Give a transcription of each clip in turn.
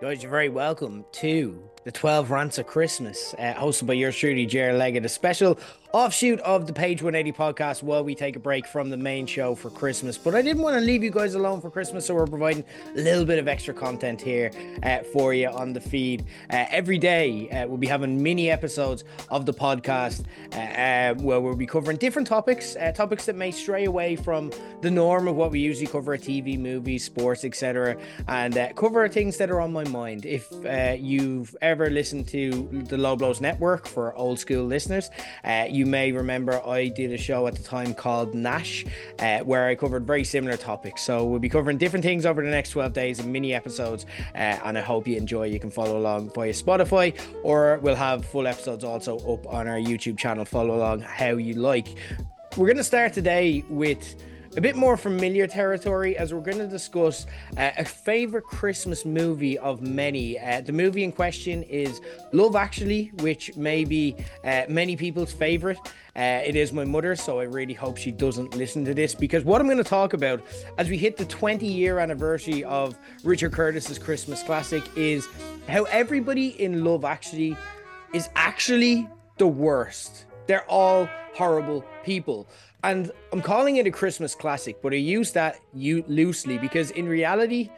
Guys, you're very welcome to The 12 Rants of Christmas, hosted by yours truly, Ger Leggett, a special offshoot of the Page 180 podcast while we take a break from the main show for Christmas. But I didn't want to leave you guys alone for Christmas, so we're providing a little bit of extra content here for you on the feed. Every day, we'll be having mini episodes of the podcast where we'll be covering different topics, topics that may stray away from the norm of what we usually cover, TV, movies, sports, etc., and cover things that are on my mind. If you've ever listened to the Low Blows Network, for old school listeners, you may remember I did a show at the time called Nash, where I covered very similar topics. So we'll be covering different things over the next 12 days in mini episodes, and I hope you enjoy. You can follow along via Spotify, or we'll have full episodes also up on our YouTube channel. Follow along how you like. We're going to start today with a bit more familiar territory, as we're going to discuss a favorite Christmas movie of many. The movie in question is Love Actually, which may be many people's favorite. It is my mother, so I really hope she doesn't listen to this, because what I'm going to talk about as we hit the 20-year anniversary of Richard Curtis's Christmas classic is how everybody in Love Actually is actually the worst. They're all horrible people. And I'm calling it a Christmas classic, but I use that loosely, because in reality,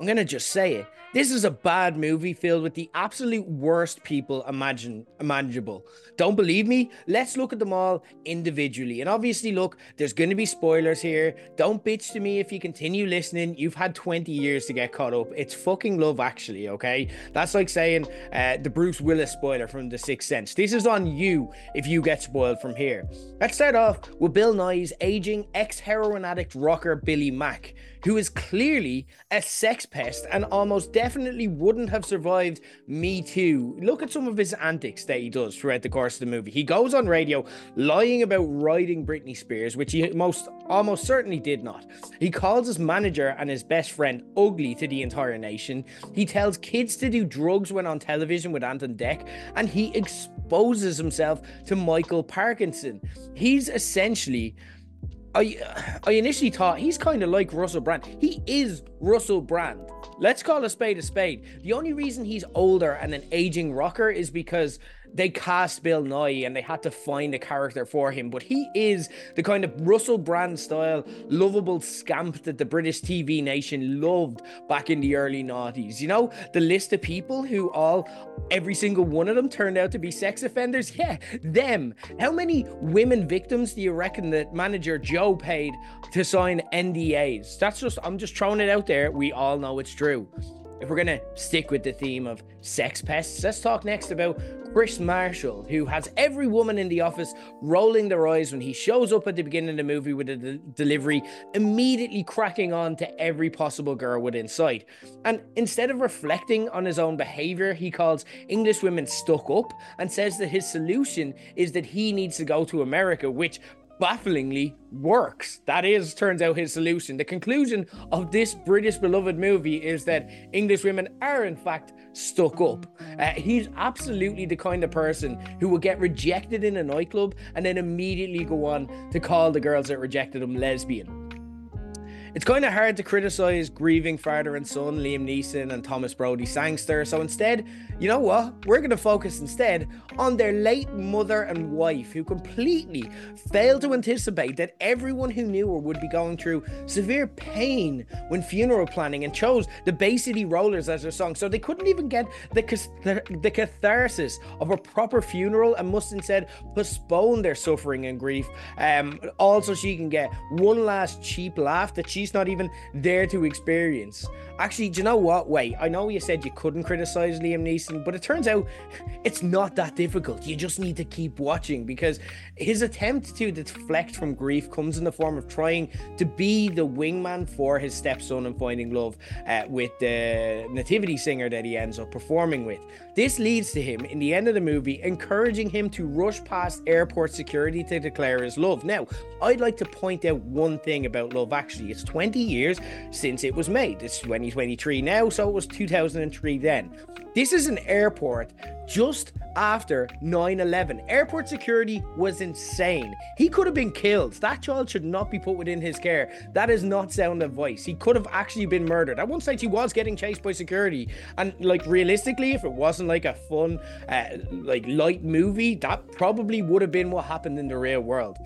I'm going to just say it. This is a bad movie filled with the absolute worst people imaginable. Don't believe me? Let's look at them all individually. And obviously, look, there's going to be spoilers here. Don't bitch to me if you continue listening. You've had 20 years to get caught up. It's fucking Love Actually, okay? That's like saying the Bruce Willis spoiler from The Sixth Sense. This is on you if you get spoiled from here. Let's start off with Bill Nye's aging ex-heroin addict rocker Billy Mack, who is clearly a sex pest and almost definitely wouldn't have survived Me Too. Look at some of his antics that he does throughout the course of the movie. He goes on radio lying about riding Britney Spears, which he almost certainly did not. He calls his manager and his best friend ugly to the entire nation. He tells kids to do drugs when on television with Ant and Dec, and he exposes himself to Michael Parkinson. He's essentially... I initially thought he's kind of like Russell Brand. He is Russell Brand. Let's call a spade a spade. The only reason he's older and an aging rocker is because they cast Bill Nye and they had to find a character for him. But he is the kind of Russell Brand style, lovable scamp that the British TV nation loved back in the early noughties. You know, the list of people who every single one of them turned out to be sex offenders. Yeah, them. How many women victims do you reckon that manager Joe paid to sign NDAs? I'm just throwing it out there. We all know it's true. If we're going to stick with the theme of sex pests, let's talk next about Chris Marshall, who has every woman in the office rolling their eyes when he shows up at the beginning of the movie with a delivery, immediately cracking on to every possible girl within sight. And instead of reflecting on his own behavior, he calls English women stuck up and says that his solution is that he needs to go to America, which bafflingly works. That is, turns out, his solution. The conclusion of this British beloved movie is that English women are in fact stuck up. He's absolutely the kind of person who will get rejected in a nightclub and then immediately go on to call the girls that rejected him lesbian. It's kind of hard to criticize grieving father and son, Liam Neeson and Thomas Brodie Sangster. So instead, you know what? We're going to focus instead on their late mother and wife, who completely failed to anticipate that everyone who knew her would be going through severe pain when funeral planning, and chose the Bay City Rollers as their song. So they couldn't even get the catharsis of a proper funeral and must instead postpone their suffering and grief. Also, she can get one last cheap laugh that she's not even there to experience. Actually, do you know what? Wait, I know you said you couldn't criticize Liam Neeson, but it turns out it's not that difficult. You just need to keep watching, because his attempt to deflect from grief comes in the form of trying to be the wingman for his stepson and finding love with the nativity singer that he ends up performing with. This leads to him, in the end of the movie, encouraging him to rush past airport security to declare his love. Now, I'd like to point out one thing about Love Actually. It's 20 years since it was made. It's 2023 now, so it was 2003 then. This is an airport just after 9/11. Airport security was insane. He could have been killed. That child should not be put within his care. That is not sound advice. He could have actually been murdered. At one stage, he was getting chased by security. And, like, realistically, if it wasn't, like, a fun, like, light movie, that probably would have been what happened in the real world.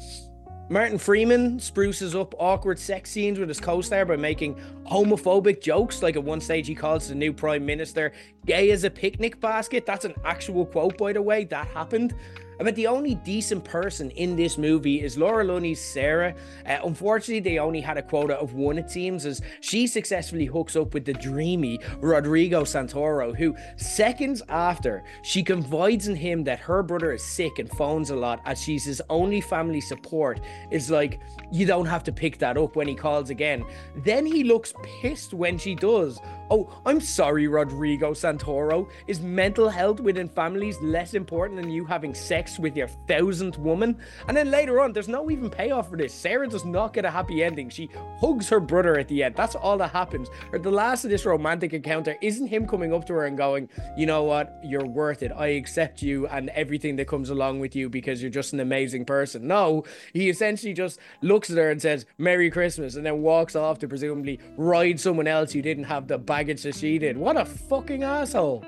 Martin Freeman spruces up awkward sex scenes with his co-star by making homophobic jokes. Like, at one stage, he calls the new prime minister gay as a picnic basket. That's an actual quote, by the way. That happened. I mean, the only decent person in this movie is Laura Linney's Sarah. Unfortunately, they only had a quota of one, it seems, as she successfully hooks up with the dreamy Rodrigo Santoro, who, seconds after, she confides in him that her brother is sick and phones a lot, as she's his only family support. It's like, you don't have to pick that up when he calls again. Then he looks pissed when she does. Oh, I'm sorry, Rodrigo Santoro. Is mental health within families less important than you having sex with your 1,000th woman? And then later on, there's no even payoff for this. Sarah does not get a happy ending. She hugs her brother at the end. That's all that happens. Or the last of this romantic encounter isn't him coming up to her and going, you know what, you're worth it. I accept you and everything that comes along with you because you're just an amazing person. No, he essentially just looks at her and says, Merry Christmas, and then walks off to presumably ride someone else who didn't have the baggage that she did. What a fucking asshole.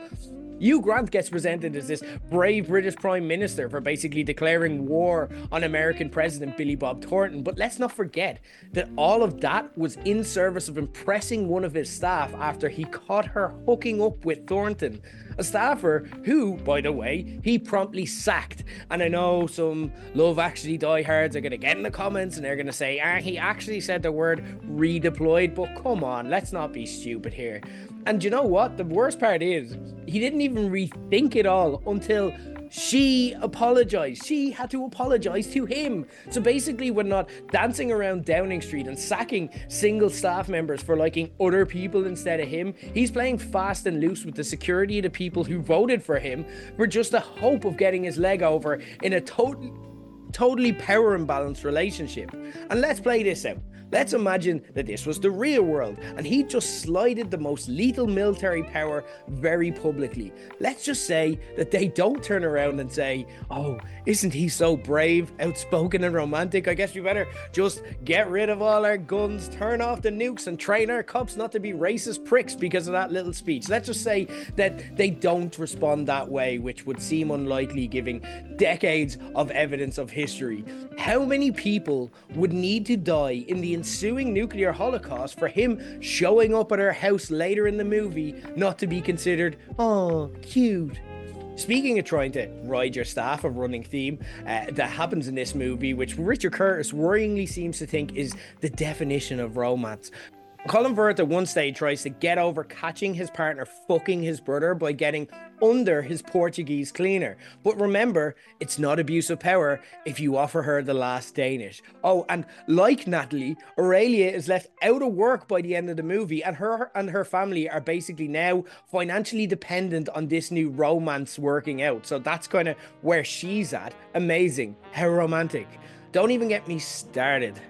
Hugh Grant gets presented as this brave British Prime Minister for basically declaring war on American President Billy Bob Thornton. But let's not forget that all of that was in service of impressing one of his staff after he caught her hooking up with Thornton, a staffer who, by the way, he promptly sacked. And I know some Love Actually diehards are going to get in the comments and they're going to say, he actually said the word redeployed, but come on, let's not be stupid here. And you know what? The worst part is he didn't even rethink it all until she apologized. She had to apologize to him. So basically, we're not dancing around Downing Street and sacking single staff members for liking other people instead of him. He's playing fast and loose with the security of the people who voted for him for just the hope of getting his leg over in a totally power imbalance relationship. And let's play this out. Let's imagine that this was the real world and he just slided the most lethal military power very publicly. Let's just say that they don't turn around and say, oh, isn't he so brave, outspoken and romantic? I guess we better just get rid of all our guns, turn off the nukes and train our cops not to be racist pricks because of that little speech. Let's just say that they don't respond that way, which would seem unlikely giving decades of evidence of history. How many people would need to die in the ensuing nuclear holocaust for him showing up at her house later in the movie not to be considered, oh, cute? Speaking of trying to ride your staff, a running theme that happens in this movie, which Richard Curtis worryingly seems to think is the definition of romance. Colin Firth at one stage tries to get over catching his partner fucking his brother by getting under his Portuguese cleaner. But remember, it's not abuse of power if you offer her the last Danish. Oh, and like Natalie, Aurelia is left out of work by the end of the movie, and her and her family are basically now financially dependent on this new romance working out. So that's kind of where she's at. Amazing. How romantic. Don't even get me started.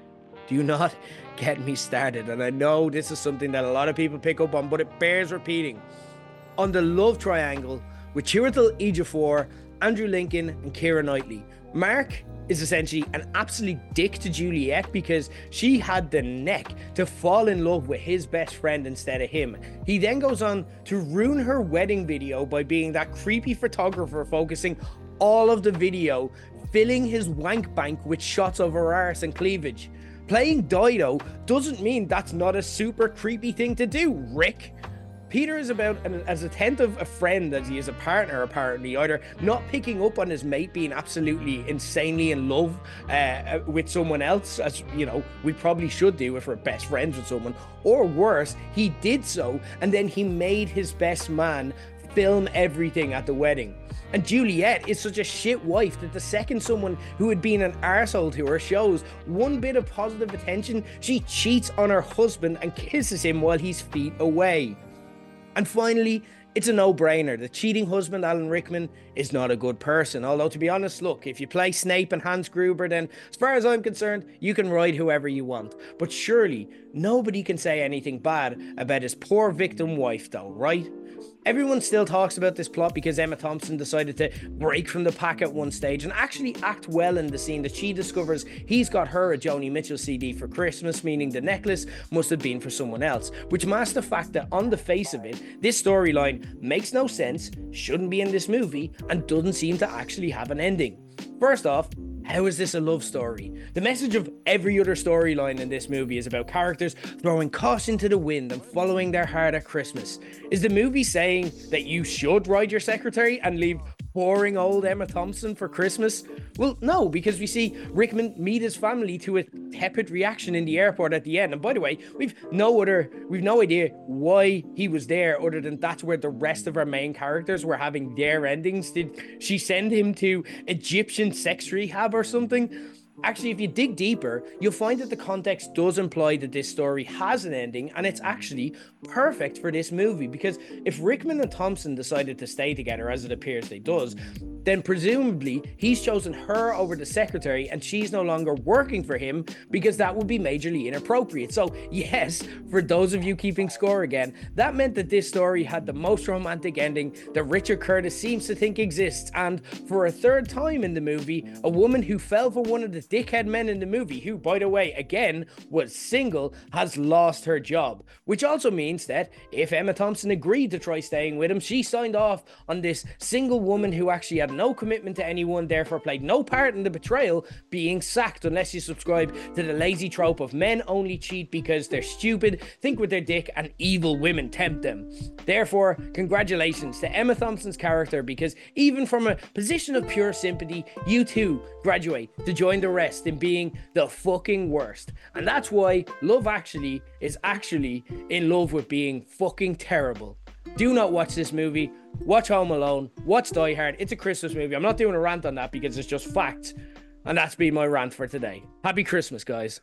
Do not get me started. And I know this is something that a lot of people pick up on, but it bears repeating. On the love triangle with Chiwetel Ejiofor, Andrew Lincoln and Keira Knightley, Mark is essentially an absolute dick to Juliet because she had the neck to fall in love with his best friend instead of him. He then goes on to ruin her wedding video by being that creepy photographer focusing all of the video, filling his wank bank with shots of her arse and cleavage. Playing Dido doesn't mean that's not a super creepy thing to do, Rick. Peter is about as attentive a friend as he is a partner, apparently, either not picking up on his mate being absolutely insanely in love with someone else, as, you know, we probably should do if we're best friends with someone, or worse, he did so, and then he made his best man film everything at the wedding. And Juliet is such a shit wife that the second someone who had been an arsehole to her shows one bit of positive attention, she cheats on her husband and kisses him while he's feet away. And finally, it's a no-brainer. The cheating husband, Alan Rickman, is not a good person. Although, to be honest, look, if you play Snape and Hans Gruber, then as far as I'm concerned, you can ride whoever you want. But surely nobody can say anything bad about his poor victim wife, though, right? Everyone still talks about this plot because Emma Thompson decided to break from the pack at one stage and actually act well in the scene that she discovers he's got her a Joni Mitchell CD for Christmas, meaning the necklace must have been for someone else, which masks the fact that on the face of it, this storyline makes no sense, shouldn't be in this movie, and doesn't seem to actually have an ending. First off, how is this a love story? The message of every other storyline in this movie is about characters throwing caution to the wind and following their heart at Christmas. Is the movie saying that you should ride your secretary and leave boring old Emma Thompson for Christmas? Well, no, because we see Rickman meet his family to a tepid reaction in the airport at the end. And by the way, we've no idea why he was there other than that's where the rest of our main characters were having their endings. Did she send him to Egyptian sex rehab or something? Actually, if you dig deeper, you'll find that the context does imply that this story has an ending, and it's actually perfect for this movie, because if Rickman and Thompson decided to stay together, as it appears they does, then presumably he's chosen her over the secretary and she's no longer working for him, because that would be majorly inappropriate. So yes, for those of you keeping score again, that meant that this story had the most romantic ending that Richard Curtis seems to think exists. And for a third time in the movie, a woman who fell for one of the dickhead men in the movie, who, by the way, again, was single, has lost her job. Which also means that if Emma Thompson agreed to try staying with him, she signed off on this single woman who actually had no commitment to anyone, therefore played no part in the betrayal, being sacked, unless you subscribe to the lazy trope of men only cheat because they're stupid, think with their dick, and evil women tempt them. Therefore, congratulations to Emma Thompson's character, because even from a position of pure sympathy, you too graduate to join the rest in being the fucking worst. And that's why Love Actually is actually in love with being fucking terrible. Do not watch this movie. Watch Home Alone. Watch Die Hard. It's a Christmas movie. I'm not doing a rant on that because it's just facts. And that's been my rant for today. Happy Christmas, guys.